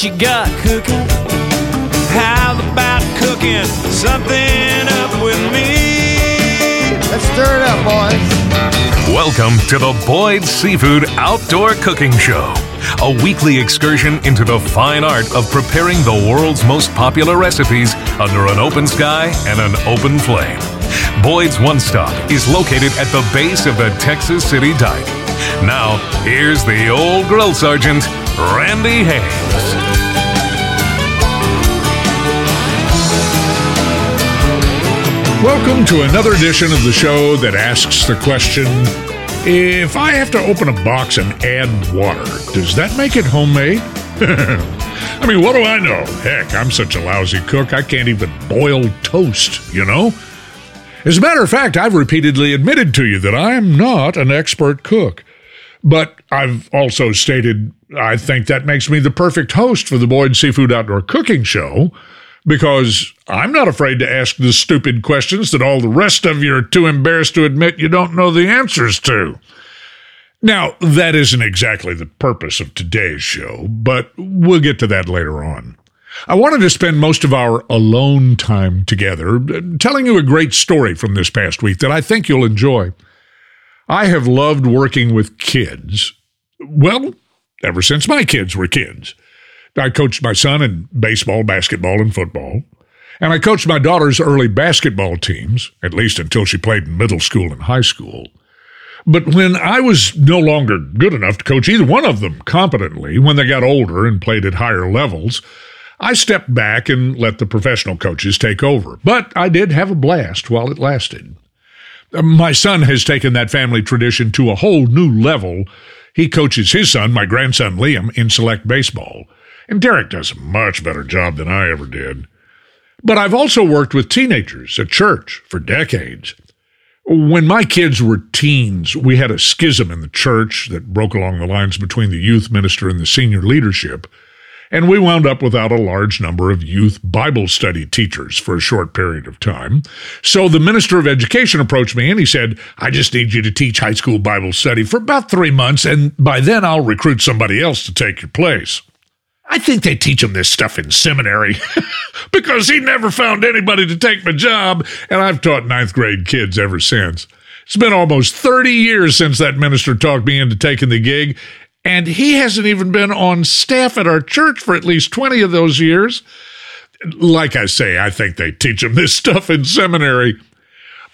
what you got cooking? How about cooking something up with me? Let's stir it up, boys. Welcome to the Boyd's Seafood Outdoor Cooking Show, a weekly excursion into the fine art of preparing the world's most popular recipes under an open sky and an open flame. Boyd's One Stop is located at the base of the Texas City Dike. Now, here's the old grill sergeant, Randy Hayes. Welcome to another edition of the show that asks the question, if I have to open a box and add water, does that make it homemade? I mean, what do I know? Heck, I'm such a lousy cook, I can't even boil toast, you know? As a matter of fact, I've repeatedly admitted to you that I am not an expert cook. But I've also stated I think that makes me the perfect host for the Boyd Seafood Outdoor Cooking Show, because I'm not afraid to ask the stupid questions that all the rest of you are too embarrassed to admit you don't know the answers to. Now, that isn't exactly the purpose of today's show, but we'll get to that later on. I wanted to spend most of our alone time together telling you a great story from this past week that I think you'll enjoy. I have loved working with kids, well, ever since my kids were kids. I coached my son in baseball, basketball, and football, and I coached my daughter's early basketball teams, at least until she played in middle school and high school. But when I was no longer good enough to coach either one of them competently, when they got older and played at higher levels, I stepped back and let the professional coaches take over, but I did have a blast while it lasted. My son has taken that family tradition to a whole new level. He coaches his son, my grandson Liam, in select baseball, and Derek does a much better job than I ever did. But I've also worked with teenagers at church for decades. When my kids were teens, we had a schism in the church that broke along the lines between the youth minister and the senior leadership, and we wound up without a large number of youth Bible study teachers for a short period of time. So the Minister of Education approached me and he said, I just need you to teach high school Bible study for about 3 months, and by then I'll recruit somebody else to take your place. I think they teach him this stuff in seminary because he never found anybody to take my job, and I've taught ninth grade kids ever since. It's been almost 30 years since that minister talked me into taking the gig, and he hasn't even been on staff at our church for at least 20 of those years. Like I say, I think they teach him this stuff in seminary.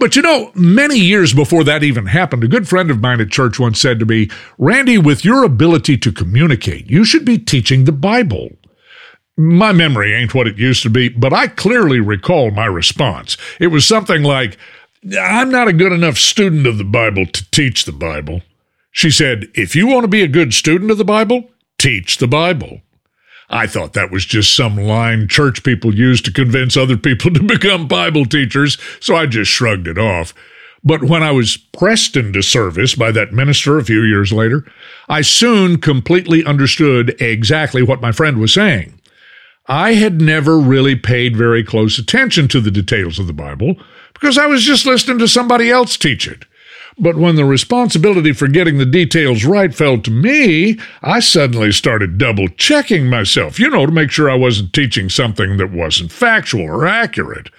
But you know, many years before that even happened, a good friend of mine at church once said to me, Randy, with your ability to communicate, you should be teaching the Bible. My memory ain't what it used to be, but I clearly recall my response. It was something like, I'm not a good enough student of the Bible to teach the Bible. She said, if you want to be a good student of the Bible, teach the Bible. I thought that was just some line church people use to convince other people to become Bible teachers, so I just shrugged it off. But when I was pressed into service by that minister a few years later, I soon completely understood exactly what my friend was saying. I had never really paid very close attention to the details of the Bible because I was just listening to somebody else teach it. But when the responsibility for getting the details right fell to me, I suddenly started double-checking myself, to make sure I wasn't teaching something that wasn't factual or accurate.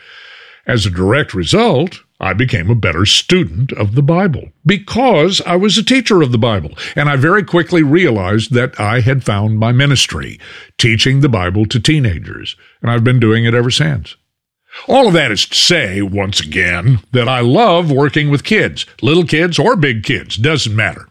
As a direct result, I became a better student of the Bible because I was a teacher of the Bible, and I very quickly realized that I had found my ministry, teaching the Bible to teenagers, and I've been doing it ever since. All of that is to say, once again, that I love working with kids, little kids or big kids, doesn't matter.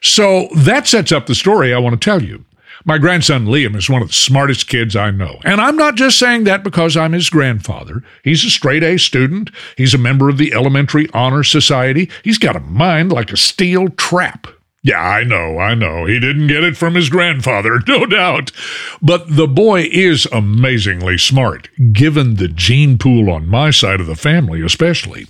So that sets up the story I want to tell you. My grandson Liam is one of the smartest kids I know, and I'm not just saying that because I'm his grandfather. He's a straight-A student. He's a member of the Elementary Honor Society. He's got a mind like a steel trap. Yeah, I know. He didn't get it from his grandfather, no doubt. But the boy is amazingly smart, given the gene pool on my side of the family especially.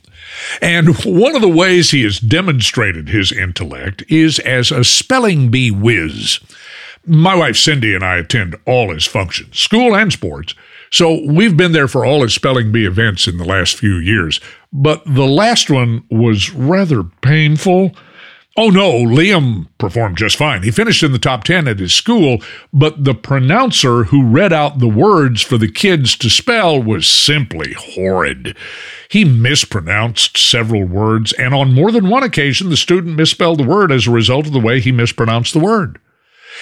And one of the ways he has demonstrated his intellect is as a spelling bee whiz. My wife Cindy and I attend all his functions, school and sports, so we've been there for all his spelling bee events in the last few years. But the last one was rather painful. Oh, no, Liam performed just fine. He finished in the top 10 at his school, but the pronouncer who read out the words for the kids to spell was simply horrid. He mispronounced several words, and on more than one occasion, the student misspelled the word as a result of the way he mispronounced the word.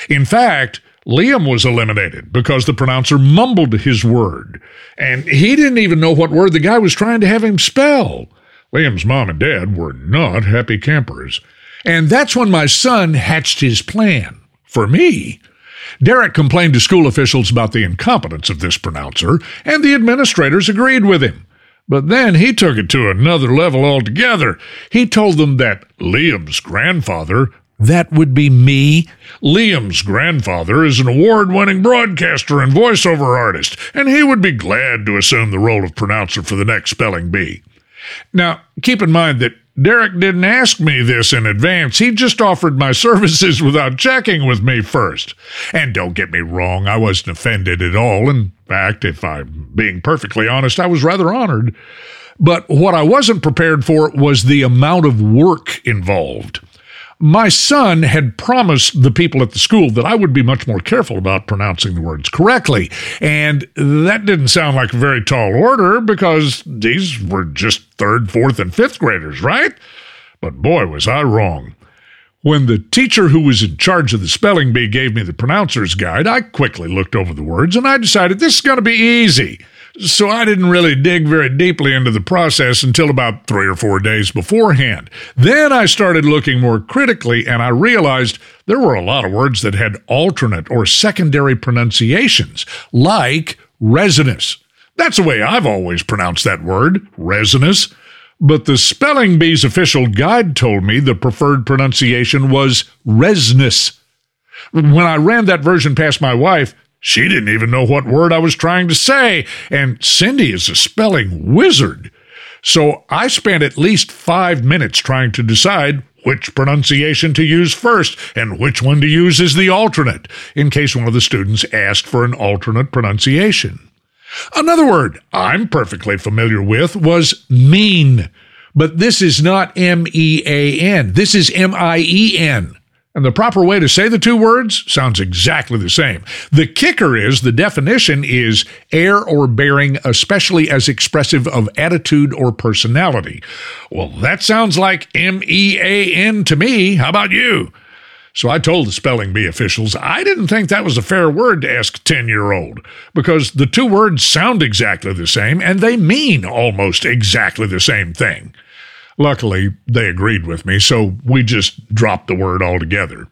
In fact, Liam was eliminated because the pronouncer mumbled his word, and he didn't even know what word the guy was trying to have him spell. Liam's mom and dad were not happy campers. And that's when my son hatched his plan. For me, Derek complained to school officials about the incompetence of this pronouncer, and the administrators agreed with him. But then he took it to another level altogether. He told them that Liam's grandfather, that would be me, Liam's grandfather is an award-winning broadcaster and voiceover artist, and he would be glad to assume the role of pronouncer for the next spelling bee. Now, keep in mind that Derek didn't ask me this in advance. He just offered my services without checking with me first. And don't get me wrong, I wasn't offended at all. In fact, if I'm being perfectly honest, I was rather honored. But what I wasn't prepared for was the amount of work involved. My son had promised the people at the school that I would be much more careful about pronouncing the words correctly, and that didn't sound like a very tall order because these were just 3rd, 4th, and 5th graders, right? But boy, was I wrong. When the teacher who was in charge of the spelling bee gave me the pronouncer's guide, I quickly looked over the words, and I decided this is going to be easy. So I didn't really dig very deeply into the process until about 3 or 4 days beforehand. Then I started looking more critically, and I realized there were a lot of words that had alternate or secondary pronunciations, like resinous. That's the way I've always pronounced that word, resinous. But the spelling bee's official guide told me the preferred pronunciation was resinous. When I ran that version past my wife, she didn't even know what word I was trying to say, and Cindy is a spelling wizard. So I spent at least 5 minutes trying to decide which pronunciation to use first and which one to use as the alternate, in case one of the students asked for an alternate pronunciation. Another word I'm perfectly familiar with was mean, but this is not M-E-A-N. This is M-I-E-N. And the proper way to say the two words sounds exactly the same. The kicker is the definition is air or bearing, especially as expressive of attitude or personality. Well, that sounds like M-E-A-N to me. How about you? So I told the spelling bee officials I didn't think that was a fair word to ask a 10-year-old because the two words sound exactly the same and they mean almost exactly the same thing. Luckily, they agreed with me, so we just dropped the word altogether.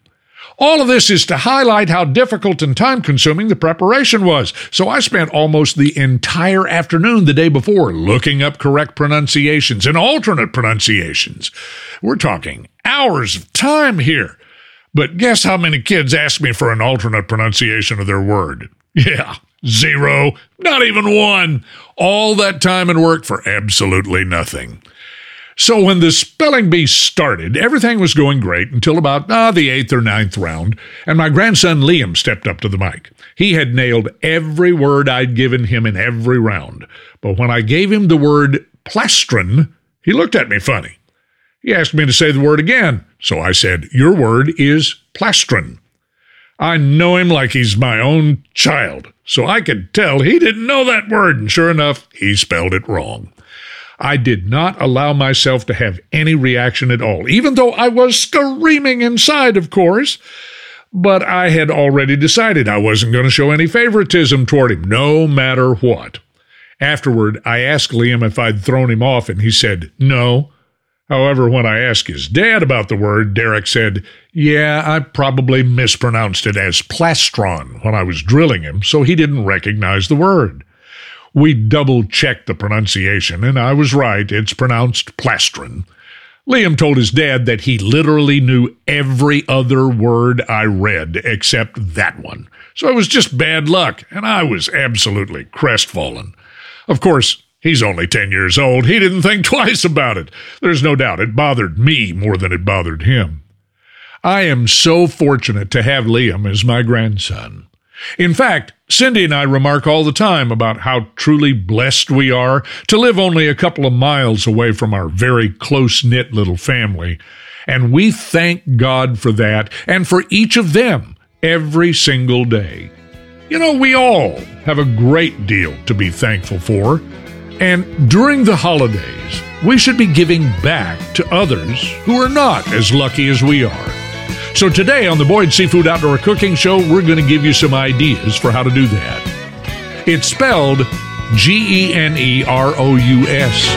All of this is to highlight how difficult and time-consuming the preparation was, so I spent almost the entire afternoon the day before looking up correct pronunciations and alternate pronunciations. We're talking hours of time here. But guess how many kids asked me for an alternate pronunciation of their word? Yeah, 0, not even 1. All that time and work for absolutely nothing. So when the spelling bee started, everything was going great until about the 8th or 9th round, and my grandson Liam stepped up to the mic. He had nailed every word I'd given him in every round. But when I gave him the word plastron, he looked at me funny. He asked me to say the word again, so I said, "Your word is plastron." I know him like he's my own child, so I could tell he didn't know that word, and sure enough, he spelled it wrong. I did not allow myself to have any reaction at all, even though I was screaming inside, of course. But I had already decided I wasn't going to show any favoritism toward him, no matter what. Afterward, I asked Liam if I'd thrown him off, and he said no. However, when I asked his dad about the word, Derek said, yeah, I probably mispronounced it as plastron when I was drilling him, so he didn't recognize the word. We double-checked the pronunciation, and I was right. It's pronounced plastron. Liam told his dad that he literally knew every other word I read except that one. So it was just bad luck, and I was absolutely crestfallen. Of course, he's only 10 years old. He didn't think twice about it. There's no doubt it bothered me more than it bothered him. I am so fortunate to have Liam as my grandson. In fact, Cindy and I remark all the time about how truly blessed we are to live only a couple of miles away from our very close-knit little family, and we thank God for that and for each of them every single day. You know, we all have a great deal to be thankful for, and during the holidays, we should be giving back to others who are not as lucky as we are. So today on the Boyd Seafood Outdoor Cooking Show, we're going to give you some ideas for how to do that. It's spelled Generous.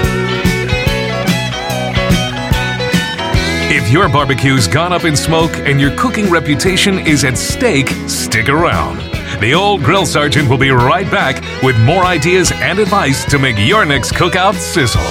If your barbecue's gone up in smoke and your cooking reputation is at stake, stick around. The old grill sergeant will be right back with more ideas and advice to make your next cookout sizzle.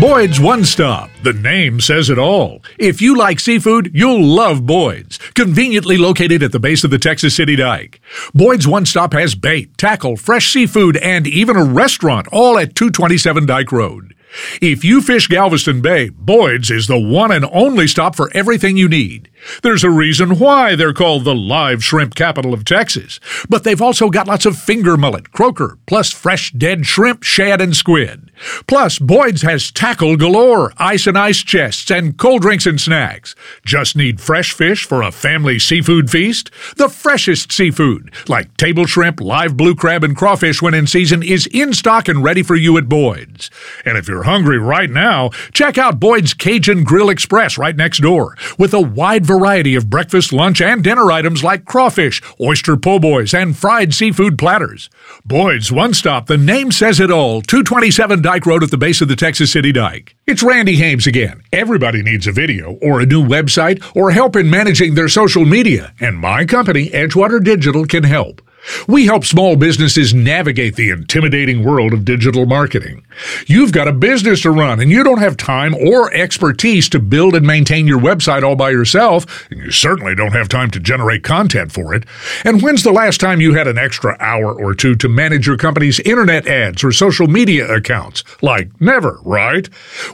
Boyd's One Stop. The name says it all. If you like seafood, you'll love Boyd's. Conveniently located at the base of the Texas City Dike. Boyd's One Stop has bait, tackle, fresh seafood, and even a restaurant, all at 227 Dike Road. If you fish Galveston Bay, Boyd's is the one and only stop for everything you need. There's a reason why they're called the live shrimp capital of Texas. But they've also got lots of finger mullet, croaker, plus fresh dead shrimp, shad, and squid. Plus, Boyd's has tackle galore, ice and ice chests, and cold drinks and snacks. Just need fresh fish for a family seafood feast? The freshest seafood, like table shrimp, live blue crab, and crawfish when in season, is in stock and ready for you at Boyd's. And if you're hungry right now, check out Boyd's Cajun Grill Express right next door, with a wide variety of breakfast, lunch, and dinner items like crawfish, oyster po' boys, and fried seafood platters. Boyd's One Stop, the name says it all, 227 Dike Road at the base of the Texas City Dike. It's Randy Hames again. Everybody needs a video or a new website or help in managing their social media, and my company, Edgewater Digital, can help. We help small businesses navigate the intimidating world of digital marketing. You've got a business to run, and you don't have time or expertise to build and maintain your website all by yourself, and you certainly don't have time to generate content for it. And when's the last time you had an extra hour or two to manage your company's internet ads or social media accounts? Like never, right?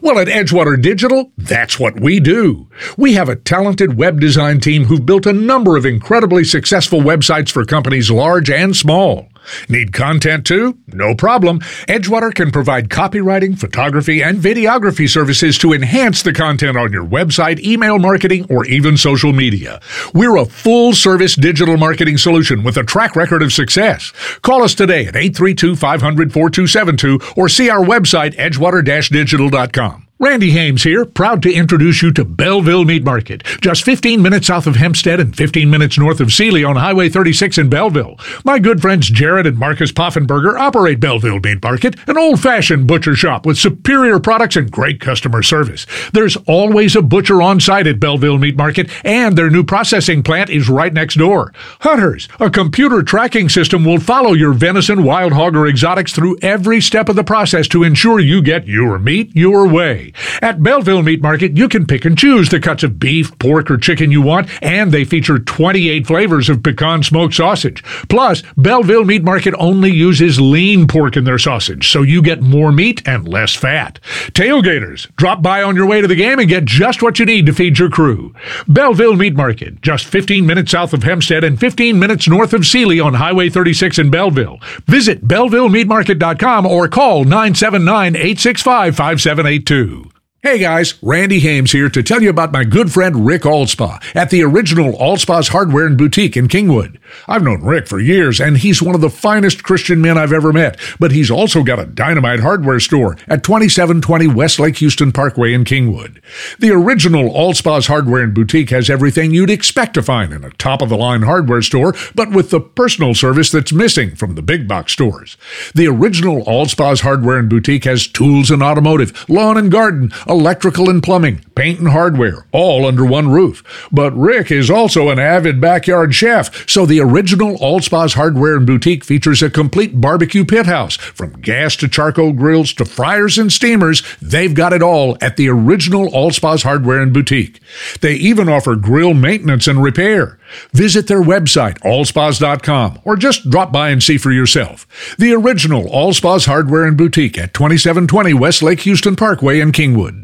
Well, at Edgewater Digital, that's what we do. We have a talented web design team who've built a number of incredibly successful websites for companies large and small. Need content too? No problem. Edgewater can provide copywriting, photography, and videography services to enhance the content on your website, email marketing, or even social media. We're a full-service digital marketing solution with a track record of success. Call us today at 832-500-4272 or see our website, edgewater-digital.com. Randy Hames here, proud to introduce you to Belleville Meat Market, just 15 minutes south of Hempstead and 15 minutes north of Sealy on Highway 36 in Belleville. My good friends Jared and Marcus Poffenberger operate Belleville Meat Market, an old-fashioned butcher shop with superior products and great customer service. There's always a butcher on site at Belleville Meat Market, and their new processing plant is right next door. Hunters, a computer tracking system will follow your venison, wild hog, or exotics through every step of the process to ensure you get your meat your way. At Belleville Meat Market, you can pick and choose the cuts of beef, pork, or chicken you want, and they feature 28 flavors of pecan smoked sausage. Plus, Belleville Meat Market only uses lean pork in their sausage, so you get more meat and less fat. Tailgaters, drop by on your way to the game and get just what you need to feed your crew. Belleville Meat Market, just 15 minutes south of Hempstead and 15 minutes north of Sealy on Highway 36 in Belleville. Visit BellevilleMeatMarket.com or call 979-865-5782. Hey guys, Randy Hames here to tell you about my good friend Rick Allspaugh at the original Allspaugh's Hardware and Boutique in Kingwood. I've known Rick for years, and he's one of the finest Christian men I've ever met, but he's also got a dynamite hardware store at 2720 Westlake Houston Parkway in Kingwood. The original Allspaugh's Hardware and Boutique has everything you'd expect to find in a top-of-the-line hardware store, but with the personal service that's missing from the big-box stores. The original Allspaugh's Hardware and Boutique has tools and automotive, lawn and garden, electrical and plumbing, paint and hardware, all under one roof. But Rick is also an avid backyard chef, so the original Allspaugh's Hardware and Boutique features a complete barbecue pit house. From gas to charcoal grills to fryers and steamers, they've got it all at the original Allspaugh's Hardware and Boutique. They even offer grill maintenance and repair. Visit their website, allspas.com, or just drop by and see for yourself. The original Allspaugh's Hardware and Boutique at 2720 Westlake Houston Parkway in Kingwood.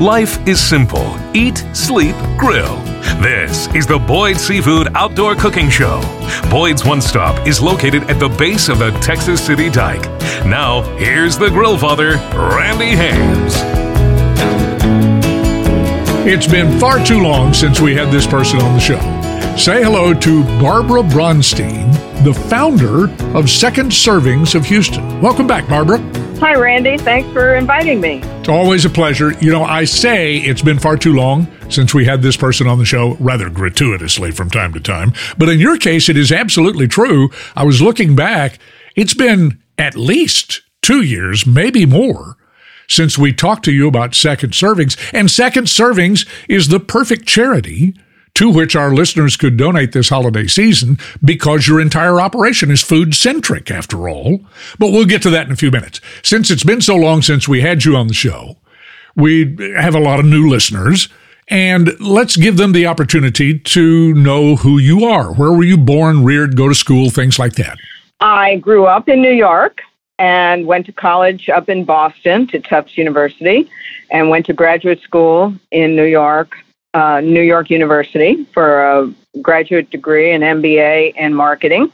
Life is simple. Eat, sleep, grill. This is the Boyd Seafood Outdoor Cooking Show. Boyd's One Stop is located at the base of the Texas City Dike. Now, here's the grill father, Randy Hames. It's been far too long since we had this person on the show. Say hello to Barbra Bronstein, the founder of Second Servings of Houston. Welcome back, Barbara. Hi, Randy. Thanks for inviting me. It's always a pleasure. You know, I say it's been far too long since we had this person on the show, rather gratuitously from time to time. But in your case, it is absolutely true. I was looking back. It's been at least 2 years, maybe more, since we talked to you about Second Servings. And Second Servings is the perfect charity to which our listeners could donate this holiday season, because your entire operation is food-centric, after all. But we'll get to that in a few minutes. Since it's been so long since we had you on the show, we have a lot of new listeners, and let's give them the opportunity to know who you are. Where were you born, reared, go to school, things like that? I grew up in New York and went to college up in Boston to Tufts University, and went to graduate school in New York University for a graduate degree, an MBA in marketing.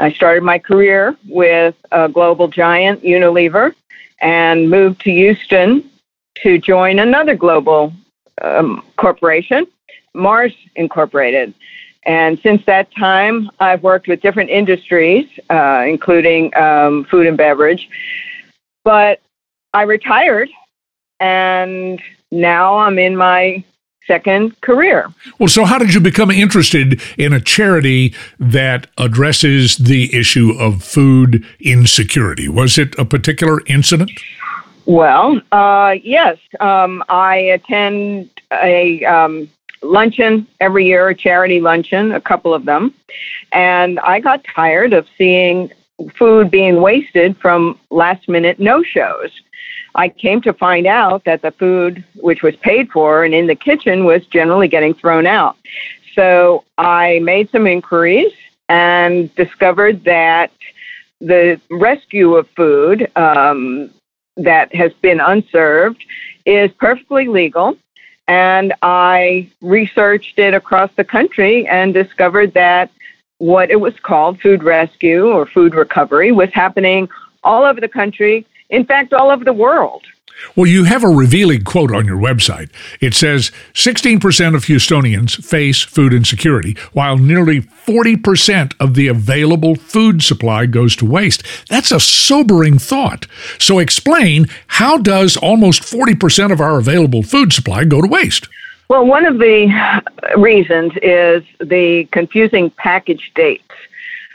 I started my career with a global giant, Unilever, and moved to Houston to join another global corporation, Mars Incorporated. And since that time, I've worked with different industries, including food and beverage. But I retired, and now I'm in my second career. Well, so how did you become interested in a charity that addresses the issue of food insecurity? Was it a particular incident? Well, yes. I attend a luncheon every year, a charity luncheon, a couple of them. And I got tired of seeing food being wasted from last-minute no-shows. I came to find out that the food, which was paid for and in the kitchen, was generally getting thrown out. So I made some inquiries and discovered that the rescue of food that has been unserved is perfectly legal. And I researched it across the country and discovered that what it was called, food rescue or food recovery, was happening all over the country. In fact, all over the world. Well, you have a revealing quote on your website. It says 16% of Houstonians face food insecurity, while nearly 40% of the available food supply goes to waste. That's a sobering thought. So explain, how does almost 40% of our available food supply go to waste? Well, one of the reasons is the confusing package dates.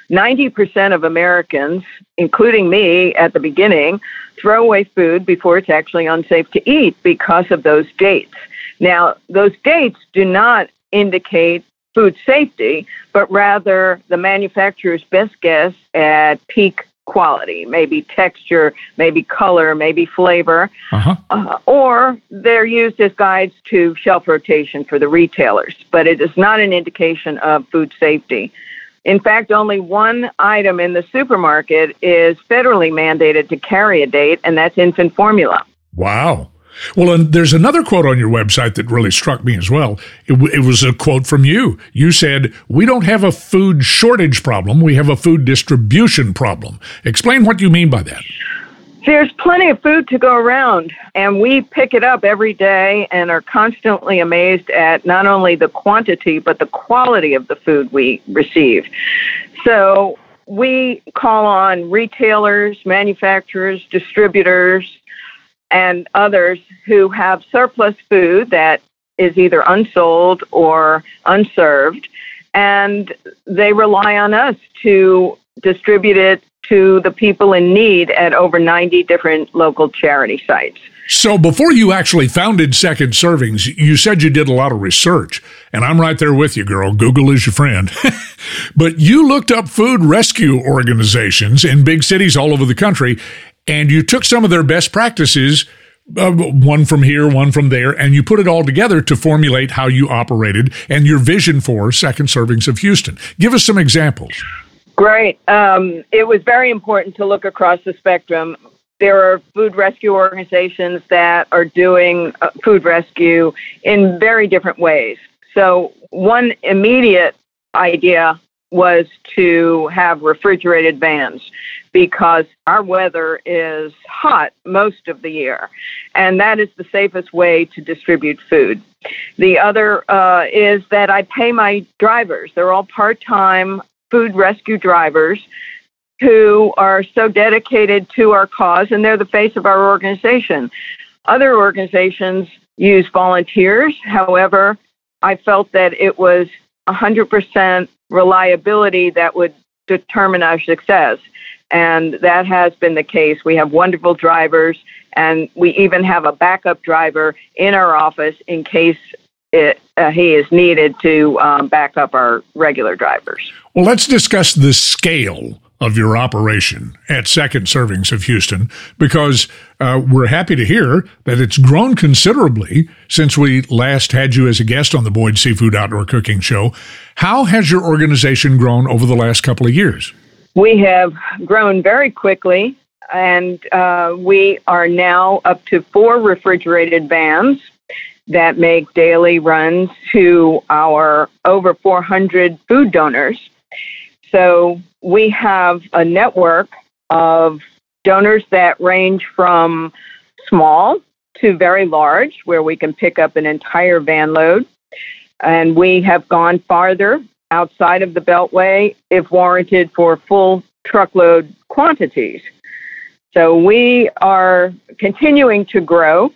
90% of Americans, including me at the beginning, throw away food before it's actually unsafe to eat because of those dates. Now, those dates do not indicate food safety, but rather the manufacturer's best guess at peak quality, maybe texture, maybe color, maybe flavor, or they're used as guides to shelf rotation for the retailers, but it is not an indication of food safety. In fact, only one item in the supermarket is federally mandated to carry a date, and that's infant formula. Wow. Well, and there's another quote on your website that really struck me as well. It was a quote from you. You said, "We don't have a food shortage problem. We have a food distribution problem." Explain what you mean by that. There's plenty of food to go around, and we pick it up every day and are constantly amazed at not only the quantity, but the quality of the food we receive. So we call on retailers, manufacturers, distributors, and others who have surplus food that is either unsold or unserved, and they rely on us to distribute it to the people in need at over 90 different local charity sites. So before you actually founded Second Servings, you said you did a lot of research, and I'm right there with you, girl. Google is your friend. But you looked up food rescue organizations in big cities all over the country, and you took some of their best practices, one from here, one from there, and you put it all together to formulate how you operated and your vision for Second Servings of Houston. Give us some examples. Great. It was very important to look across the spectrum There are food rescue organizations that are doing food rescue in very different ways. So one immediate idea was to have refrigerated vans because our weather is hot most of the year, and that is the safest way to distribute food. The other is that I pay my drivers. They're all part-time food rescue drivers who are so dedicated to our cause, and they're the face of our organization. Other organizations use volunteers. However, I felt that it was 100% reliability that would determine our success. And that has been the case. We have wonderful drivers, and we even have a backup driver in our office in case he is needed to back up our regular drivers. Well, let's discuss the scale of your operation at Second Servings of Houston, because we're happy to hear that it's grown considerably since we last had you as a guest on the Boyd Seafood Outdoor Cooking Show. How has your organization grown over the last couple of years? We have grown very quickly, and we are now up to 4 refrigerated vans that make daily runs to our over 400 food donors. So we have a network of donors that range from small to very large, where we can pick up an entire van load. And we have gone farther outside of the Beltway if warranted for full truckload quantities. So we are continuing to grow,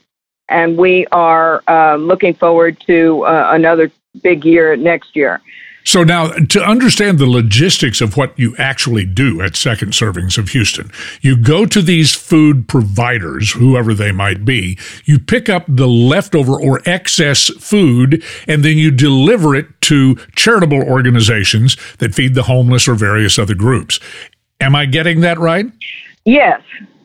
and we are looking forward to another big year next year. So now, to understand the logistics of what you actually do at Second Servings of Houston, you go to these food providers, whoever they might be, you pick up the leftover or excess food, and then you deliver it to charitable organizations that feed the homeless or various other groups. Am I getting that right? Yes,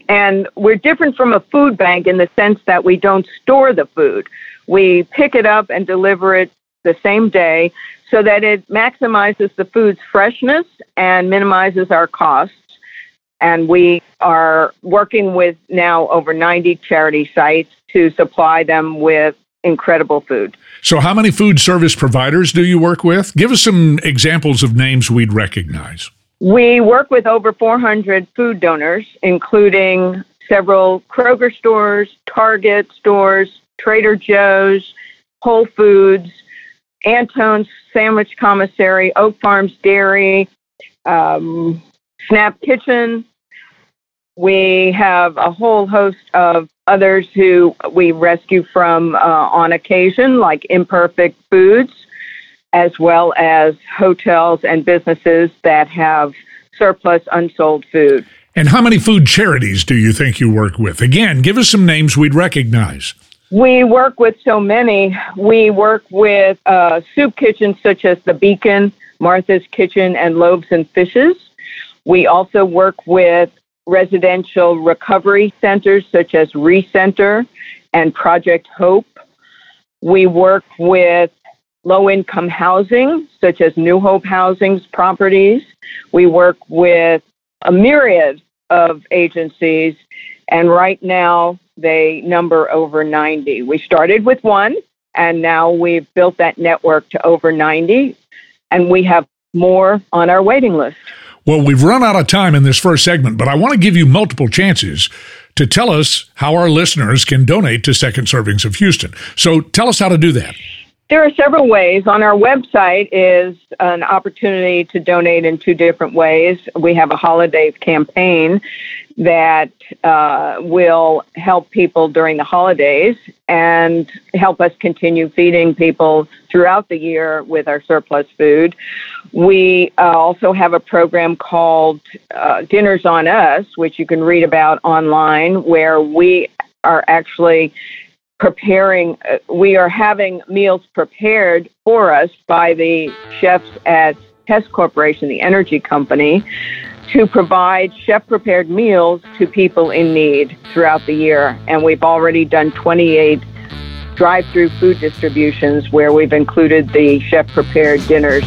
and we're different from a food bank in the sense that we don't store the food. We pick it up and deliver it the same day, so that it maximizes the food's freshness and minimizes our costs. And we are working with now over 90 charity sites to supply them with incredible food. So how many food service providers do you work with? Give us some examples of names we'd recognize. We work with over 400 food donors, including several Kroger stores, Target stores, Trader Joe's, Whole Foods, Antone's Sandwich Commissary, Oak Farms Dairy, Snap Kitchen. We have a whole host of others who we rescue from on occasion, like Imperfect Foods, as well as hotels and businesses that have surplus unsold food. And how many food charities do you think you work with? Again, give us some names we'd recognize. We work with so many. We work with soup kitchens such as The Beacon, Martha's Kitchen, and Loaves and Fishes. We also work with residential recovery centers such as ReCenter and Project Hope. We work with low-income housing such as New Hope Housing's properties. We work with a myriad of agencies, and right now they number over 90. We started with one, and now we've built that network to over 90, and we have more on our waiting list. Well, we've run out of time in this first segment, but I want to give you multiple chances to tell us how our listeners can donate to Second Servings of Houston. So tell us how to do that. There are several ways. On our website is an opportunity to donate in 2 different ways. We have a holiday campaign that will help people during the holidays and help us continue feeding people throughout the year with our surplus food. We also have a program called Dinners on Us, which you can read about online, where we are actually preparing, we are having meals prepared for us by the chefs at Hess Corporation, the energy company, to provide chef-prepared meals to people in need throughout the year. And we've already done 28 drive-through food distributions where we've included the chef-prepared dinners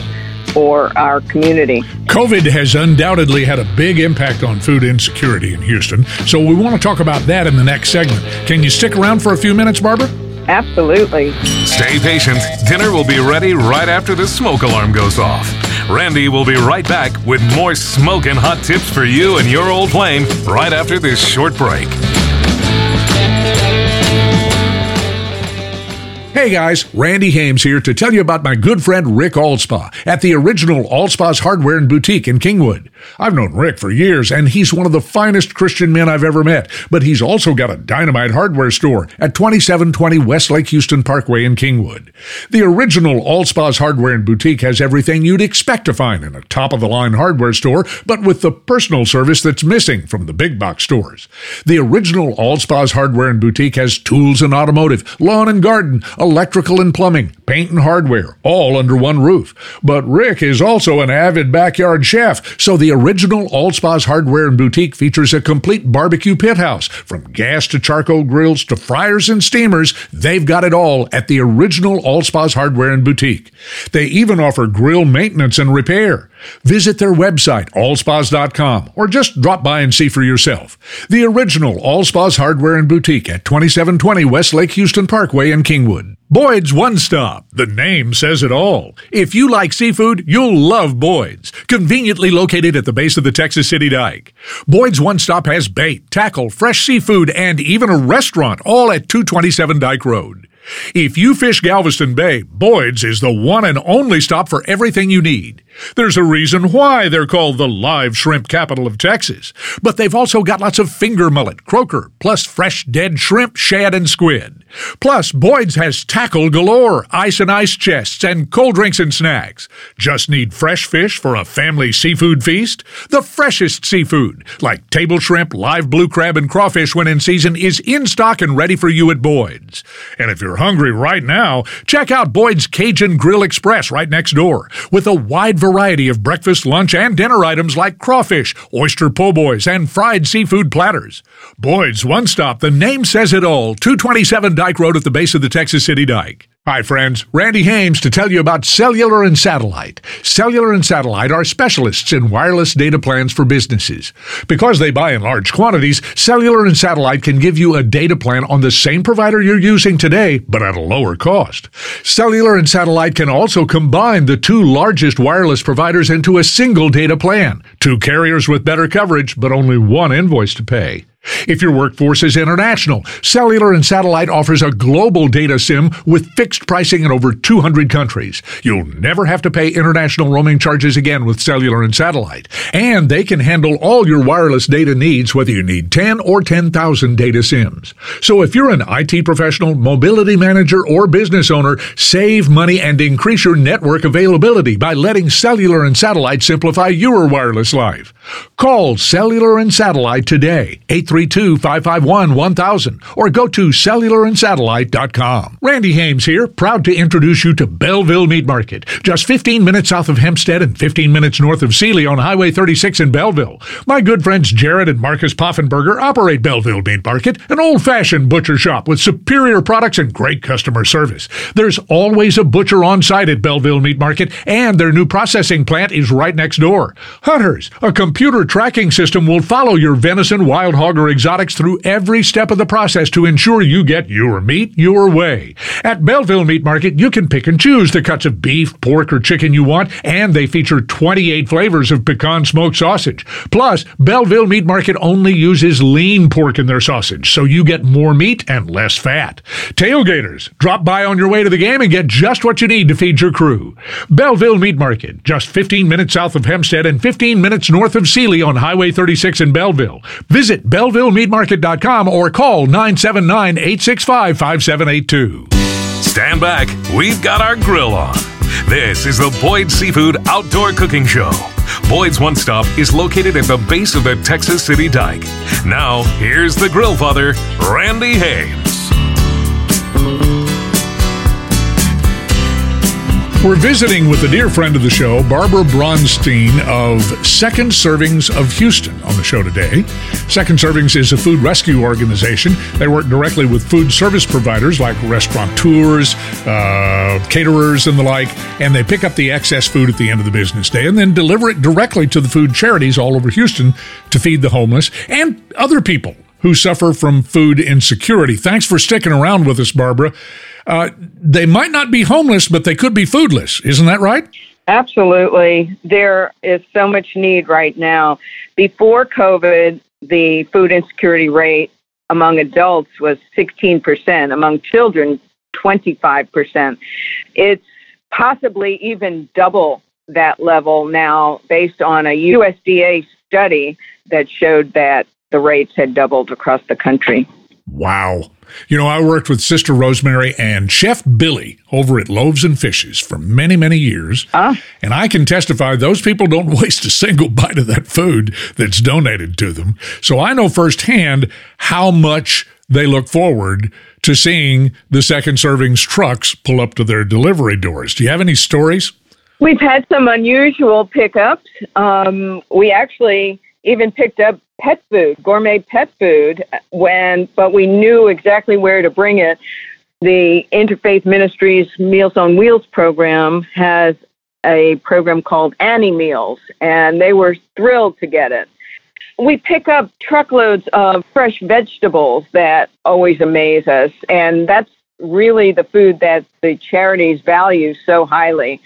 for our community. COVID has undoubtedly had a big impact on food insecurity in Houston, so we want to talk about that in the next segment. Can you stick around for a few minutes, Barbara? Absolutely. Stay patient. Dinner will be ready right after the smoke alarm goes off. Randy will be right back with more smoke and hot tips for you and your old plane right after this short break. Hey guys, Randy Hames here to tell you about my good friend Rick Allspaugh at the original Allspaugh's Hardware and Boutique in Kingwood. I've known Rick for years, and he's one of the finest Christian men I've ever met, but he's also got a dynamite hardware store at 2720 Westlake Houston Parkway in Kingwood. The original Allspaugh's Hardware and Boutique has everything you'd expect to find in a top-of-the-line hardware store, but with the personal service that's missing from the big-box stores. The original Allspaugh's Hardware and Boutique has tools and automotive, lawn and garden, electrical and plumbing, paint and hardware, all under one roof. But Rick is also an avid backyard chef, so the original Allspaugh's Hardware and Boutique features a complete barbecue pit house. From gas to charcoal grills to fryers and steamers, they've got it all at the original Allspaugh's Hardware and Boutique. They even offer grill maintenance and repair. Visit their website, allspas.com, or just drop by and see for yourself. The original Allspaugh's Hardware and Boutique at 2720 Westlake Houston Parkway in Kingwood. Boyd's One Stop. The name says it all. If you like seafood, you'll love Boyd's, conveniently located at the base of the Texas City Dike. Boyd's One Stop has bait, tackle, fresh seafood, and even a restaurant, all at 227 Dike Road. If you fish Galveston Bay, Boyd's is the one and only stop for everything you need. There's a reason why they're called the live shrimp capital of Texas. But they've also got lots of finger mullet, croaker, plus fresh dead shrimp, shad, and squid. Plus, Boyd's has tackle galore, ice and ice chests, and cold drinks and snacks. Just need fresh fish for a family seafood feast? The freshest seafood, like table shrimp, live blue crab, and crawfish when in season, is in stock and ready for you at Boyd's. And if you're hungry right now, check out Boyd's Cajun Grill Express right next door, with a wide variety of breakfast, lunch, and dinner items like crawfish, oyster po' boys, and fried seafood platters. Boyd's One Stop, the name says it all, 227 Dike Road at the base of the Texas City Dike. Hi friends, Randy Hames to tell you about Cellular and Satellite. Cellular and Satellite are specialists in wireless data plans for businesses. Because they buy in large quantities, Cellular and Satellite can give you a data plan on the same provider you're using today, but at a lower cost. Cellular and Satellite can also combine the two largest wireless providers into a single data plan. Two carriers with better coverage, but only one invoice to pay. If your workforce is international, Cellular and Satellite offers a global data SIM with fixed pricing in over 200 countries. You'll never have to pay international roaming charges again with Cellular and Satellite. And they can handle all your wireless data needs, whether you need 10 or 10,000 data SIMs. So if you're an IT professional, mobility manager, or business owner, save money and increase your network availability by letting Cellular and Satellite simplify your wireless life. Call Cellular and Satellite today, 832-551-1000, or go to CellularandSatellite.com. Randy Hames here, proud to introduce you to Belleville Meat Market, just 15 minutes south of Hempstead and 15 minutes north of Sealy on Highway 36 in Belleville. My good friends Jared and Marcus Poffenberger operate Belleville Meat Market, an old-fashioned butcher shop with superior products and great customer service. There's always a butcher on site at Belleville Meat Market, and their new processing plant is right next door. Hunters, a computer tracking system will follow your venison, wild hog, or exotics through every step of the process to ensure you get your meat your way. At Belleville Meat Market, you can pick and choose the cuts of beef, pork, or chicken you want, and they feature 28 flavors of pecan smoked sausage. Plus, Belleville Meat Market only uses lean pork in their sausage, so you get more meat and less fat. Tailgaters, drop by on your way to the game and get just what you need to feed your crew. Belleville Meat Market, just 15 minutes south of Hempstead and 15 minutes north of Sealy on Highway 36 in Belleville. Visit BellevilleMeatMarket.com or call 979-865-5782. Stand back. We've got our grill on. This is the Boyd Seafood Outdoor Cooking Show. Boyd's One Stop is located at the base of the Texas City Dike. Now, here's the grill father, Randy Hayes. We're visiting with a dear friend of the show, Barbra Bronstein of Second Servings of Houston on the show today. Second Servings is a food rescue organization. They work directly with food service providers like restaurateurs, caterers, and the like, and they pick up the excess food at the end of the business day and then deliver it directly to the food charities all over Houston to feed the homeless and other people who suffer from food insecurity. Thanks for sticking around with us, Barbra. They might not be homeless, but they could be foodless. Isn't that right? Absolutely. There is so much need right now. Before COVID, the food insecurity rate among adults was 16%. Among children, 25%. It's possibly even double that level now based on a USDA study that showed that the rates had doubled across the country. Wow. You know, I worked with Sister Rosemary and Chef Billy over at Loaves and Fishes for many, many years. And I can testify those people don't waste a single bite of that food that's donated to them. So I know firsthand how much they look forward to seeing the Second Servings trucks pull up to their delivery doors. Do you have any stories? We've had some unusual pickups. We actually even picked up pet food, gourmet pet food, but we knew exactly where to bring it. The Interfaith Ministries Meals on Wheels program has a program called Annie Meals, and they were thrilled to get it. We pick up truckloads of fresh vegetables that always amaze us, and that's really the food that the charities value so highly.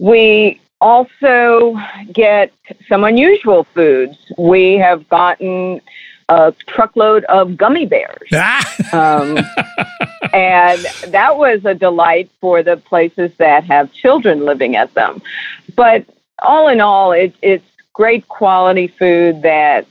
We also get some unusual foods. We have gotten a truckload of gummy bears. And that was a delight for the places that have children living at them. But all in all, it's great quality food that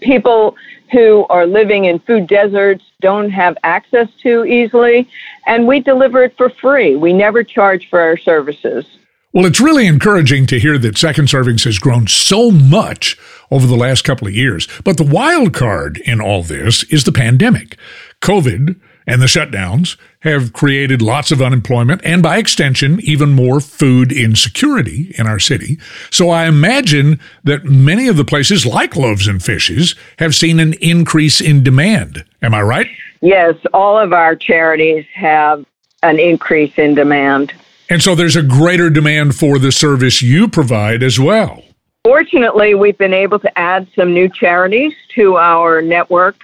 people who are living in food deserts don't have access to easily. And we deliver it for free. We never charge for our services. Well, it's really encouraging to hear that Second Servings has grown so much over the last couple of years. But the wild card in all this is the pandemic. COVID and the shutdowns have created lots of unemployment and, by extension, even more food insecurity in our city. So I imagine that many of the places like Loaves and Fishes have seen an increase in demand. Am I right? Yes, all of our charities have an increase in demand. And so there's a greater demand for the service you provide as well. Fortunately, we've been able to add some new charities to our network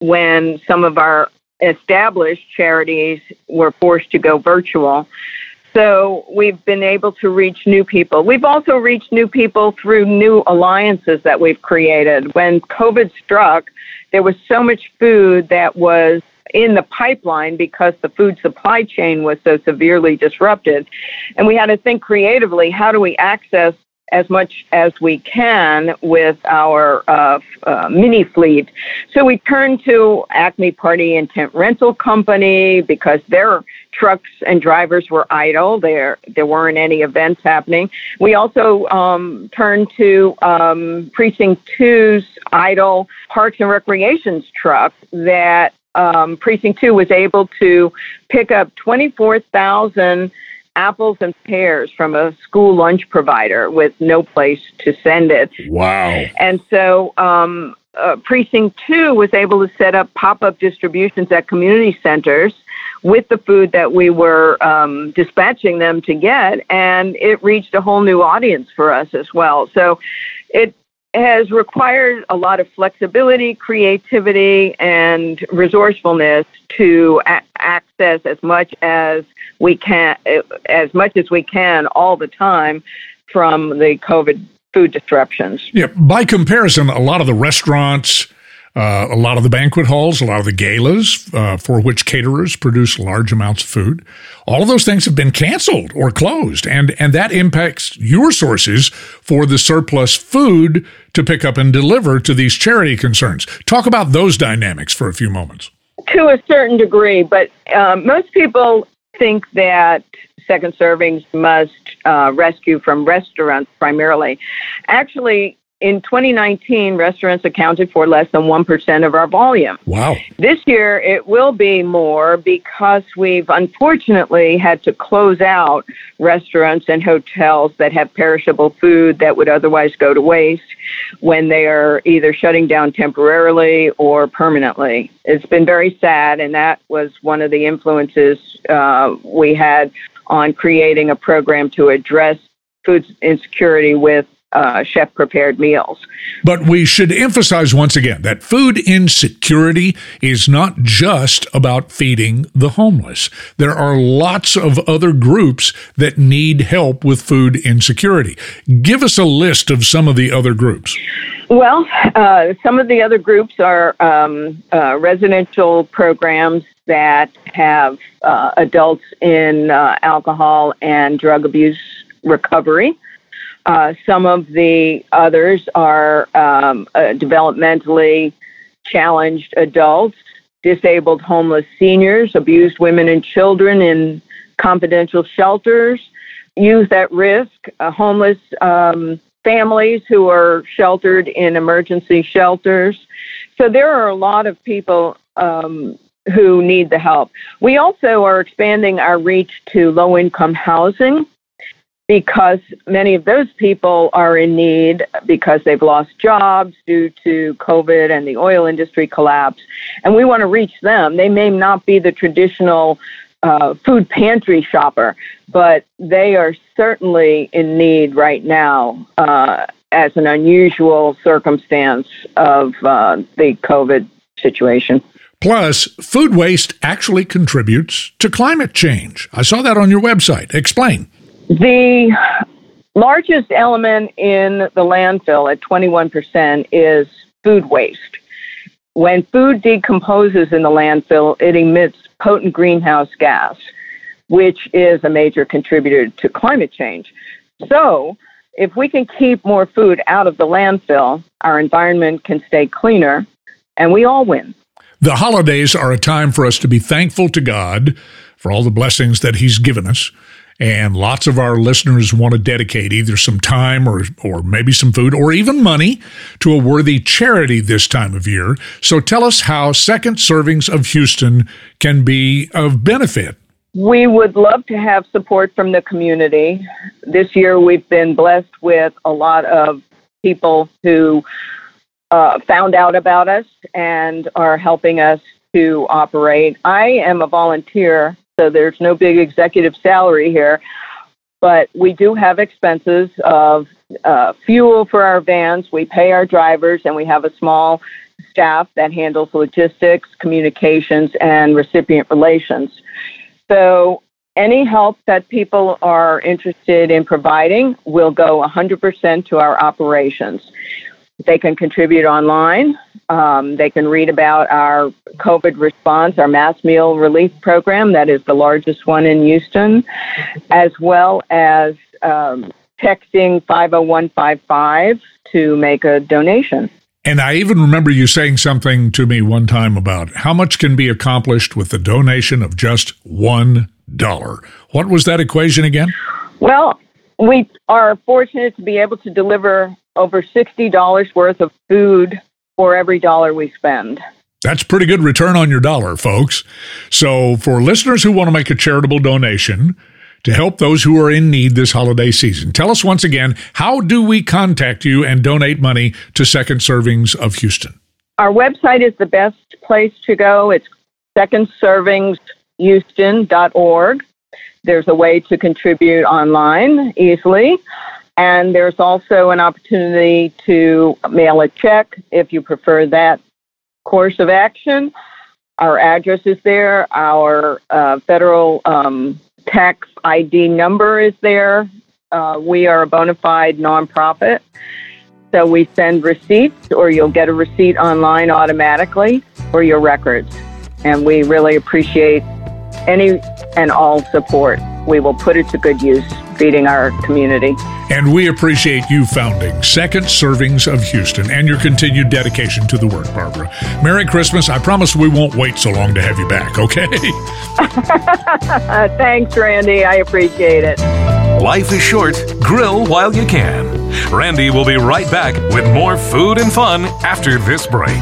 when some of our established charities were forced to go virtual. So we've been able to reach new people. We've also reached new people through new alliances that we've created. When COVID struck, there was so much food that was in the pipeline because the food supply chain was so severely disrupted. And we had to think creatively, how do we access as much as we can with our mini fleet? So we turned to Acme Party and Tent Rental Company because their trucks and drivers were idle. There weren't any events happening. We also turned to Precinct Two's idle Parks and Recreations truck that Precinct 2 was able to pick up 24,000 apples and pears from a school lunch provider with no place to send it. Wow. And so Precinct 2 was able to set up pop-up distributions at community centers with the food that we were dispatching them to get, and it reached a whole new audience for us as well. So it has required a lot of flexibility, creativity, and resourcefulness to access as much as we can all the time from the COVID food disruptions. Yeah, by comparison, a lot of the restaurants, a lot of the banquet halls, a lot of the galas for which caterers produce large amounts of food, all of those things have been canceled or closed, and that impacts your sources for the surplus food to pick up and deliver to these charity concerns. Talk about those dynamics for a few moments. To a certain degree, but most people think that Second Servings must rescue from restaurants primarily. Actually, In 2019, restaurants accounted for less than 1% of our volume. Wow. This year, it will be more because we've unfortunately had to close out restaurants and hotels that have perishable food that would otherwise go to waste when they are either shutting down temporarily or permanently. It's been very sad, and that was one of the influences we had on creating a program to address food insecurity with chef-prepared meals. But we should emphasize once again that food insecurity is not just about feeding the homeless. There are lots of other groups that need help with food insecurity. Give us a list of some of the other groups. Well, some of the other groups are residential programs that have adults in alcohol and drug abuse recovery. Some of the others are developmentally challenged adults, disabled homeless seniors, abused women and children in confidential shelters, youth at risk, homeless families who are sheltered in emergency shelters. So there are a lot of people who need the help. We also are expanding our reach to low-income housing, because many of those people are in need because they've lost jobs due to COVID and the oil industry collapse. And we want to reach them. They may not be the traditional food pantry shopper, but they are certainly in need right now as an unusual circumstance of the COVID situation. Plus, food waste actually contributes to climate change. I saw that on your website. Explain. The largest element in the landfill at 21% is food waste. When food decomposes in the landfill, it emits potent greenhouse gas, which is a major contributor to climate change. So if we can keep more food out of the landfill, our environment can stay cleaner, and we all win. The holidays are a time for us to be thankful to God for all the blessings that He's given us. And lots of our listeners want to dedicate either some time or maybe some food or even money to a worthy charity this time of year. So tell us how Second Servings of Houston can be of benefit. We would love to have support from the community. This year we've been blessed with a lot of people who found out about us and are helping us to operate. I am a volunteer, so there's no big executive salary here, but we do have expenses of fuel for our vans. We pay our drivers, and we have a small staff that handles logistics, communications, and recipient relations. So any help that people are interested in providing will go 100% to our operations. They can contribute online. They can read about our COVID response, our mass meal relief program, that is the largest one in Houston, as well as texting 50155 to make a donation. And I even remember you saying something to me one time about how much can be accomplished with the donation of just $1. What was that equation again? Well, we are fortunate to be able to deliver over $60 worth of food for every dollar we spend. That's pretty good return on your dollar, folks. So for listeners who want to make a charitable donation to help those who are in need this holiday season, tell us once again, how do we contact you and donate money to Second Servings of Houston? Our website is the best place to go. It's secondservingshouston.org. There's a way to contribute online easily. And there's also an opportunity to mail a check if you prefer that course of action. Our address is there. Our federal tax ID number is there. We are a bona fide nonprofit, so we send receipts, or you'll get a receipt online automatically for your records. And we really appreciate any and all support. We will put it to good use, feeding our community. And we appreciate you founding Second Servings of Houston and your continued dedication to the work, Barbra. Merry Christmas. I promise we won't wait so long to have you back, okay? Thanks, Randy. I appreciate it. Life is short. Grill while you can. Randy will be right back with more food and fun after this break.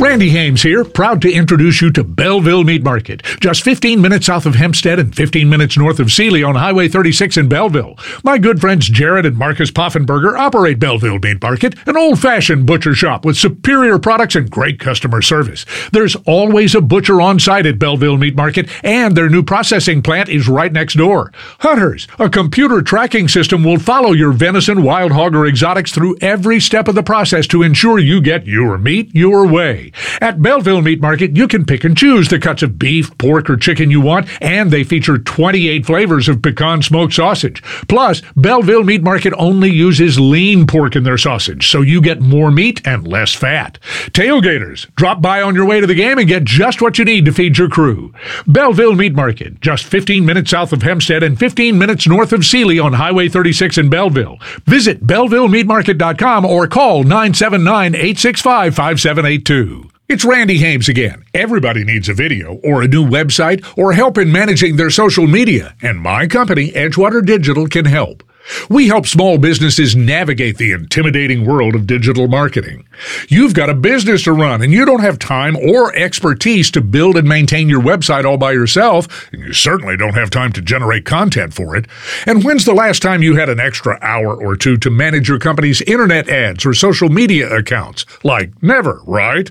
Randy Hames here, proud to introduce you to Belleville Meat Market, just 15 minutes south of Hempstead and 15 minutes north of Sealy on Highway 36 in Belleville. My good friends Jared and Marcus Poffenberger operate Belleville Meat Market, an old-fashioned butcher shop with superior products and great customer service. There's always a butcher on site at Belleville Meat Market, and their new processing plant is right next door. Hunters, a computer tracking system will follow your venison, wild hog, or exotics through every step of the process to ensure you get your meat your way. At Belleville Meat Market, you can pick and choose the cuts of beef, pork, or chicken you want, and they feature 28 flavors of pecan smoked sausage. Plus, Belleville Meat Market only uses lean pork in their sausage, so you get more meat and less fat. Tailgaters, drop by on your way to the game and get just what you need to feed your crew. Belleville Meat Market, just 15 minutes south of Hempstead and 15 minutes north of Sealy on Highway 36 in Belleville. Visit BellevilleMeatMarket.com or call 979-865-5782. It's Randy Hames again. Everybody needs a video or a new website or help in managing their social media, and my company, Edgewater Digital, can help. We help small businesses navigate the intimidating world of digital marketing. You've got a business to run, and you don't have time or expertise to build and maintain your website all by yourself, and you certainly don't have time to generate content for it. And when's the last time you had an extra hour or two to manage your company's internet ads or social media accounts? Like never, right?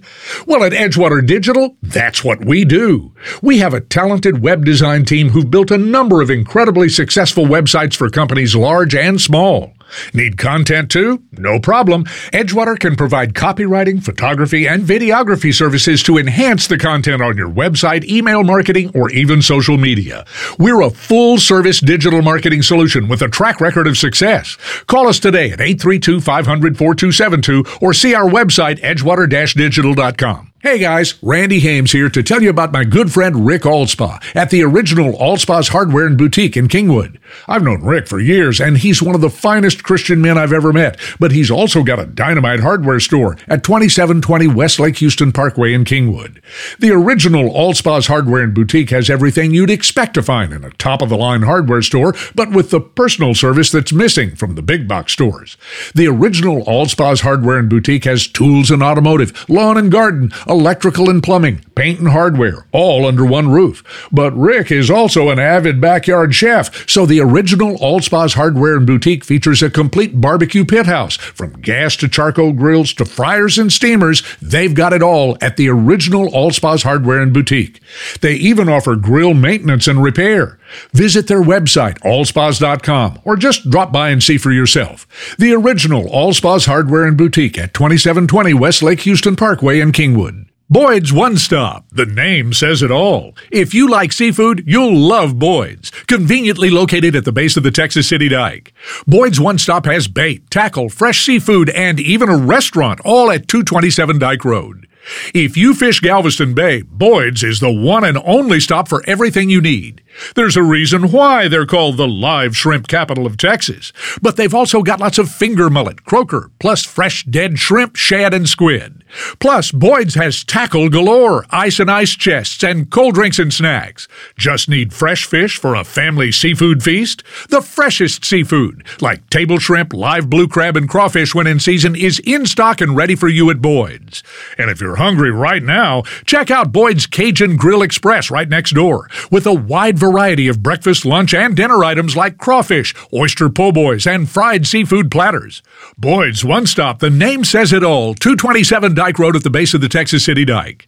Well, at Edgewater Digital, that's what we do. We have a talented web design team who've built a number of incredibly successful websites for companies large and small. Need content too? No problem. Edgewater can provide copywriting, photography, and videography services to enhance the content on your website, email marketing, or even social media. We're a full-service digital marketing solution with a track record of success. Call us today at 832-500-4272 or see our website, edgewater-digital.com. Hey guys, Randy Hames here to tell you about my good friend Rick Allspaugh at the original Allspaugh's Hardware and Boutique in Kingwood. I've known Rick for years, and he's one of the finest Christian men I've ever met, but he's also got a dynamite hardware store at 2720 Westlake Houston Parkway in Kingwood. The original Allspaugh's Hardware and Boutique has everything you'd expect to find in a top-of-the-line hardware store, but with the personal service that's missing from the big box stores. The original Allspaugh's Hardware and Boutique has tools and automotive, lawn and garden, electrical and plumbing, paint and hardware, all under one roof. But Rick is also an avid backyard chef, so the original Allspaugh's Hardware and Boutique features a complete barbecue pit house. From gas to charcoal grills to fryers and steamers, they've got it all at the original Allspaugh's Hardware and Boutique. They even offer grill maintenance and repair. Visit their website, allspas.com, or just drop by and see for yourself. The original Allspaugh's Hardware and Boutique at 2720 Westlake Houston Parkway in Kingwood. Boyd's One Stop. The name says it all. If you like seafood, you'll love Boyd's. Conveniently located at the base of the Texas City Dike. Boyd's One Stop has bait, tackle, fresh seafood, and even a restaurant, all at 227 Dike Road. If you fish Galveston Bay, Boyd's is the one and only stop for everything you need. There's a reason why they're called the live shrimp capital of Texas. But they've also got lots of finger mullet, croaker, plus fresh dead shrimp, shad, and squid. Plus, Boyd's has tackle galore, ice and ice chests, and cold drinks and snacks. Just need fresh fish for a family seafood feast? The freshest seafood, like table shrimp, live blue crab, and crawfish when in season, is in stock and ready for you at Boyd's. And if you're hungry right now, check out Boyd's Cajun Grill Express right next door, with a wide variety of breakfast, lunch, and dinner items like crawfish, oyster po' boys, and fried seafood platters. Boyd's One Stop, the name says it all, 227 Dike Road at the base of the Texas City Dike.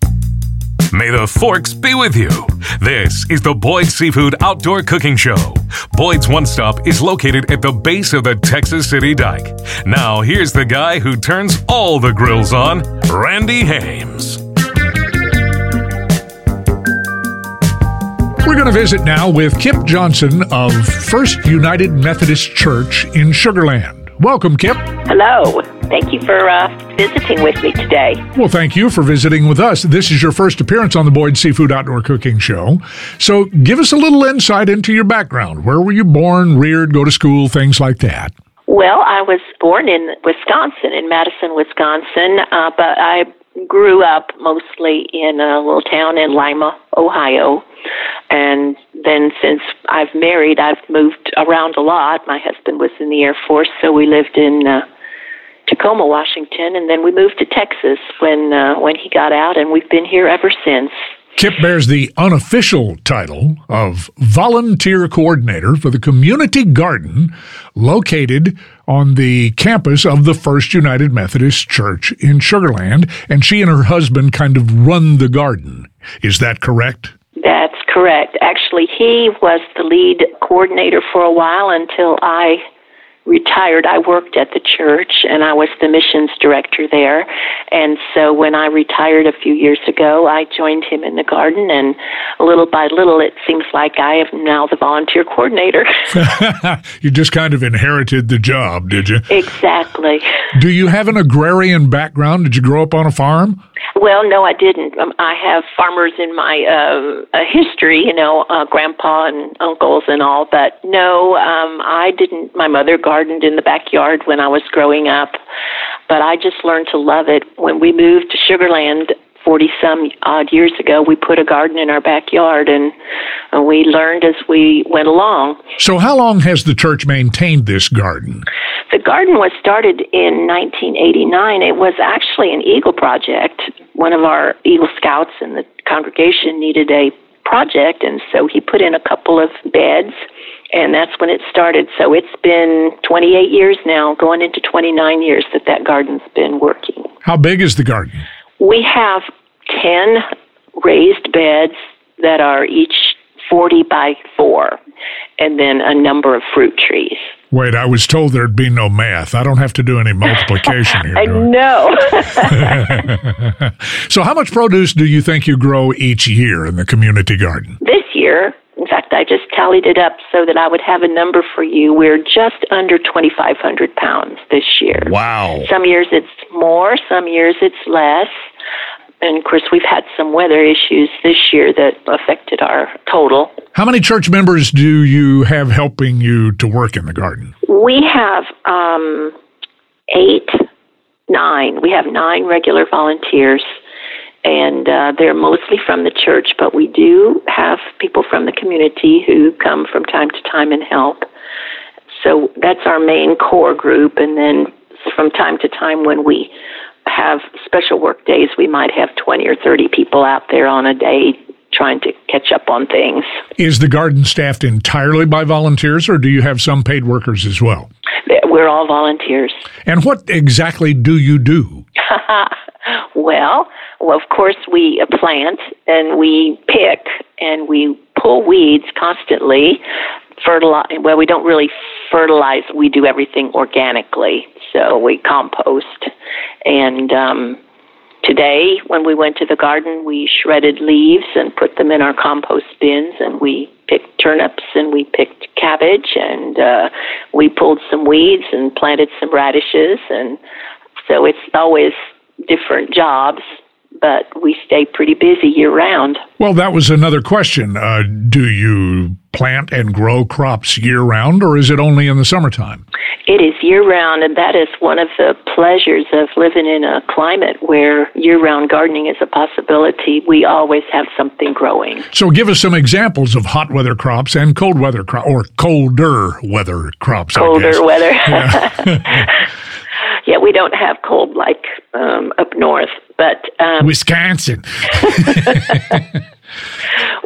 May the forks be with you. This is the Boyd's Seafood Outdoor Cooking Show. Boyd's One Stop is located at the base of the Texas City Dike. Now here's the guy who turns all the grills on, Randy Hames. We're going to visit now with Kip Johnston of First United Methodist Church in Sugar Land. Welcome, Kip. Hello. Thank you for visiting with me today. Well, thank you for visiting with us. This is your first appearance on the Boyd's Seafood Outdoor Cooking Show. So give us a little insight into your background. Where were you born, reared, go to school, things like that? Well, I was born in Wisconsin, in Madison, Wisconsin, but I grew up mostly in a little town in Lima, Ohio, and then since I've married, I've moved around a lot. My husband was in the Air Force, so we lived in Tacoma, Washington, and then we moved to Texas when he got out, and we've been here ever since. Kip bears the unofficial title of Volunteer Coordinator for the Community Garden located on the campus of the First United Methodist Church in Sugar Land, and she and her husband kind of run the garden. Is that correct? That's correct. Actually, he was the lead coordinator for a while until I retired. I worked at the church, and I was the missions director there. And so when I retired a few years ago, I joined him in the garden, and little by little, it seems like I am now the volunteer coordinator. You just kind of inherited the job, did you? Exactly. Do you have an agrarian background? Did you grow up on a farm? Well, no, I didn't. I have farmers in my history, grandpa and uncles and all, but no, I didn't. My mother gardened in the backyard when I was growing up, but I just learned to love it. When we moved to Sugar Land 40-some odd years ago, we put a garden in our backyard, and we learned as we went along. So how long has the church maintained this garden? The garden was started in 1989. It was actually an Eagle project. One of our Eagle Scouts in the congregation needed a project, and so he put in a couple of beds, and that's when it started. So it's been 28 years now, going into 29 years that garden's been working. How big is the garden? We have 10 raised beds that are each 40 by 4, and then a number of fruit trees. Wait, I was told there'd be no math. I don't have to do any multiplication here. I know. So how much produce do you think you grow each year in the community garden? This year, in fact, I just tallied it up so that I would have a number for you. We're just under 2,500 pounds this year. Wow. Some years it's more, some years it's less. And, of course, we've had some weather issues this year that affected our total. How many church members do you have helping you to work in the garden? We have 9. We have 9 regular volunteers. And they're mostly from the church, but we do have people from the community who come from time to time and help. So that's our main core group. And then from time to time when we have special work days, we might have 20 or 30 people out there on a day trying to catch up on things. Is the garden staffed entirely by volunteers, or do you have some paid workers as well? We're all volunteers. And what exactly do you do? Well, of course, we plant and we pick and we pull weeds constantly. Well, we don't really fertilize. We do everything organically. So we compost. And today, when we went to the garden, we shredded leaves and put them in our compost bins. And we picked turnips and we picked cabbage. And we pulled some weeds and planted some radishes. And so it's always different jobs, but we stay pretty busy year-round. Well, that was another question. Do you plant and grow crops year-round, or is it only in the summertime? It is year-round, and that is one of the pleasures of living in a climate where year-round gardening is a possibility. We always have something growing. So give us some examples of hot-weather crops and cold-weather crops, or colder-weather crops, Colder weather. Yeah. Yeah, we don't have cold like up north, but Wisconsin.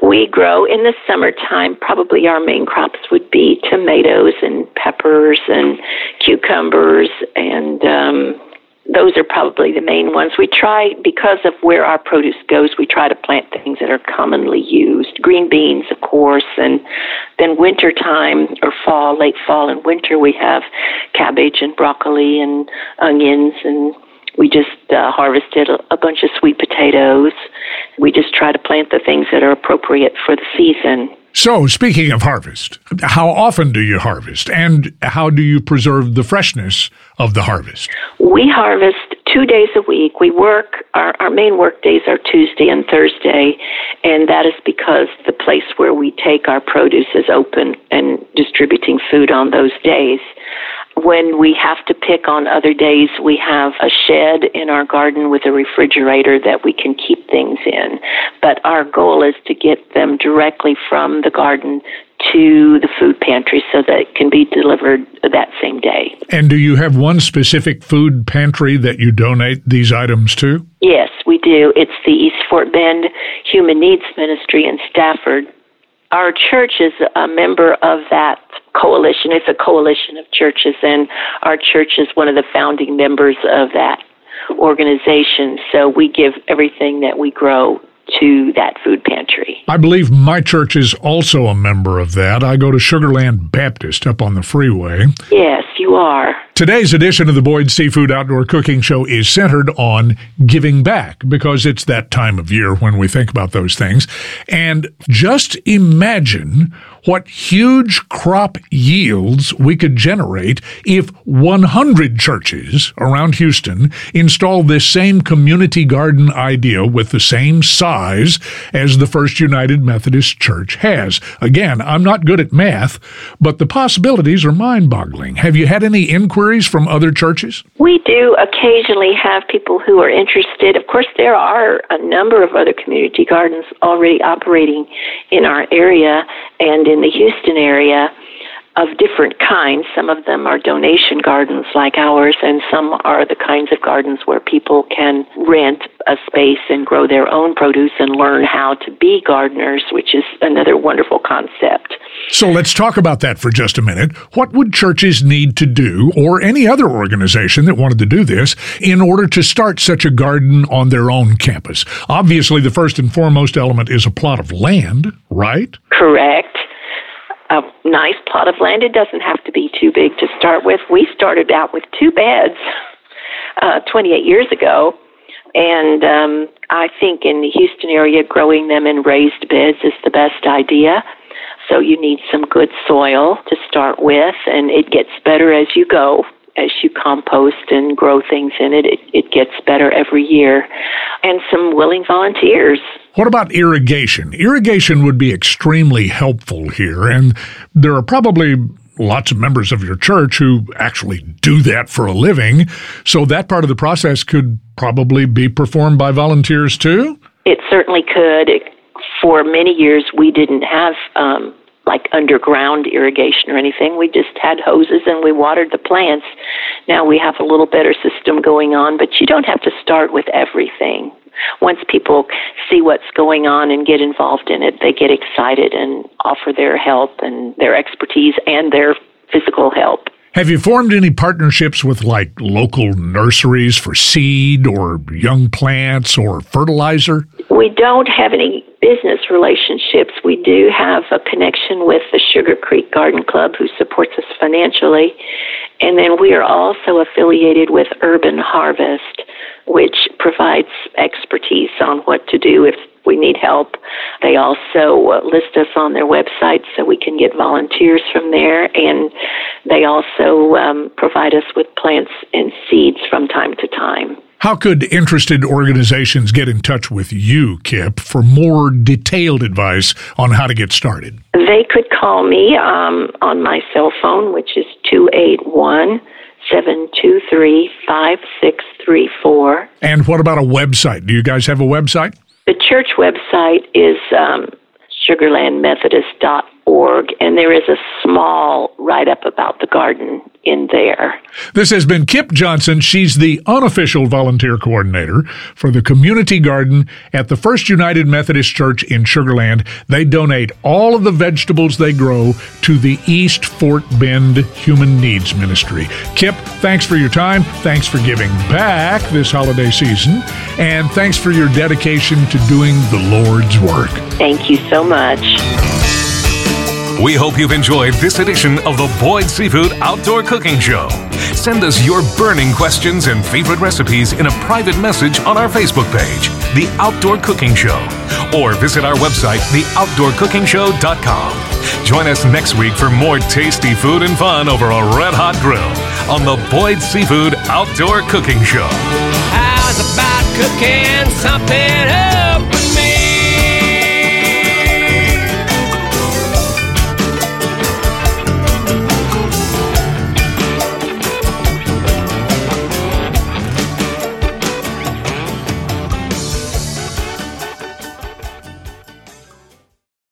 We grow in the summertime. Probably our main crops would be tomatoes and peppers and cucumbers, and those are probably the main ones. We try, because of where our produce goes, we try to plant things that are commonly used. Green beans, of course, and then wintertime or fall, late fall and winter, we have cabbage and broccoli and onions, and we just harvested a bunch of sweet potatoes. We just try to plant the things that are appropriate for the season. So, speaking of harvest, how often do you harvest, and how do you preserve the freshness of the harvest? We harvest 2 days a week. We work, our main work days are Tuesday and Thursday, and that is because the place where we take our produce is open and distributing food on those days. When we have to pick on other days, we have a shed in our garden with a refrigerator that we can keep things in. But our goal is to get them directly from the garden to the food pantry so that it can be delivered that same day. And do you have one specific food pantry that you donate these items to? Yes, we do. It's the East Fort Bend Human Needs Ministry in Stafford. Our church is a member of that coalition. It's a coalition of churches, and our church is one of the founding members of that organization. So we give everything that we grow to that food pantry. I believe my church is also a member of that. I go to Sugar Land Baptist up on the freeway. Yes, you are. Today's edition of the Boyd Seafood Outdoor Cooking Show is centered on giving back because it's that time of year when we think about those things. And just imagine what huge crop yields we could generate if 100 churches around Houston installed this same community garden idea with the same size as the First United Methodist Church has. Again, I'm not good at math, but the possibilities are mind-boggling. Have you had any inquiries from other churches? We do occasionally have people who are interested. Of course, there are a number of other community gardens already operating in our area and in the Houston area of different kinds. Some of them are donation gardens like ours, and some are the kinds of gardens where people can rent a space and grow their own produce and learn how to be gardeners, which is another wonderful concept. So let's talk about that for just a minute. What would churches need to do, or any other organization that wanted to do this, in order to start such a garden on their own campus? Obviously, the first and foremost element is a plot of land, right? Correct. A nice plot of land. It doesn't have to be too big to start with. We started out with 2 beds 28 years ago, and I think in the Houston area, growing them in raised beds is the best idea. So you need some good soil to start with, and it gets better as you go. As you compost and grow things in it, it gets better every year. And some willing volunteers. What about irrigation? Irrigation would be extremely helpful here, and there are probably lots of members of your church who actually do that for a living, so that part of the process could probably be performed by volunteers too? It certainly could. For many years, we didn't have like underground irrigation or anything. We just had hoses and we watered the plants. Now we have a little better system going on, but you don't have to start with everything. Once people see what's going on and get involved in it, they get excited and offer their help and their expertise and their physical help. Have you formed any partnerships with like local nurseries for seed or young plants or fertilizer? We don't have any business relationships. We do have a connection with the Sugar Creek Garden Club, who supports us financially. And then we are also affiliated with Urban Harvest, which provides expertise on what to do if we need help. They also list us on their website so we can get volunteers from there, and they also provide us with plants and seeds from time to time. How could interested organizations get in touch with you, Kip, for more detailed advice on how to get started? They could call me on my cell phone, which is 281-723-5634. And what about a website? Do you guys have a website? The church website is sugarlandmethodist.org, and there is a small write-up about the garden in there. This has been Kip Johnston. She's the unofficial volunteer coordinator for the community garden at the First United Methodist Church in Sugar Land. They donate all of the vegetables they grow to the East Fort Bend Human Needs Ministry. Kip, thanks for your time. Thanks for giving back this holiday season. And thanks for your dedication to doing the Lord's work. Thank you so much. We hope you've enjoyed this edition of the Boyd Seafood Outdoor Cooking Show. Send us your burning questions and favorite recipes in a private message on our Facebook page, The Outdoor Cooking Show, or visit our website, theoutdoorcookingshow.com. Join us next week for more tasty food and fun over a red-hot grill on the Boyd Seafood Outdoor Cooking Show. How's about cooking something up?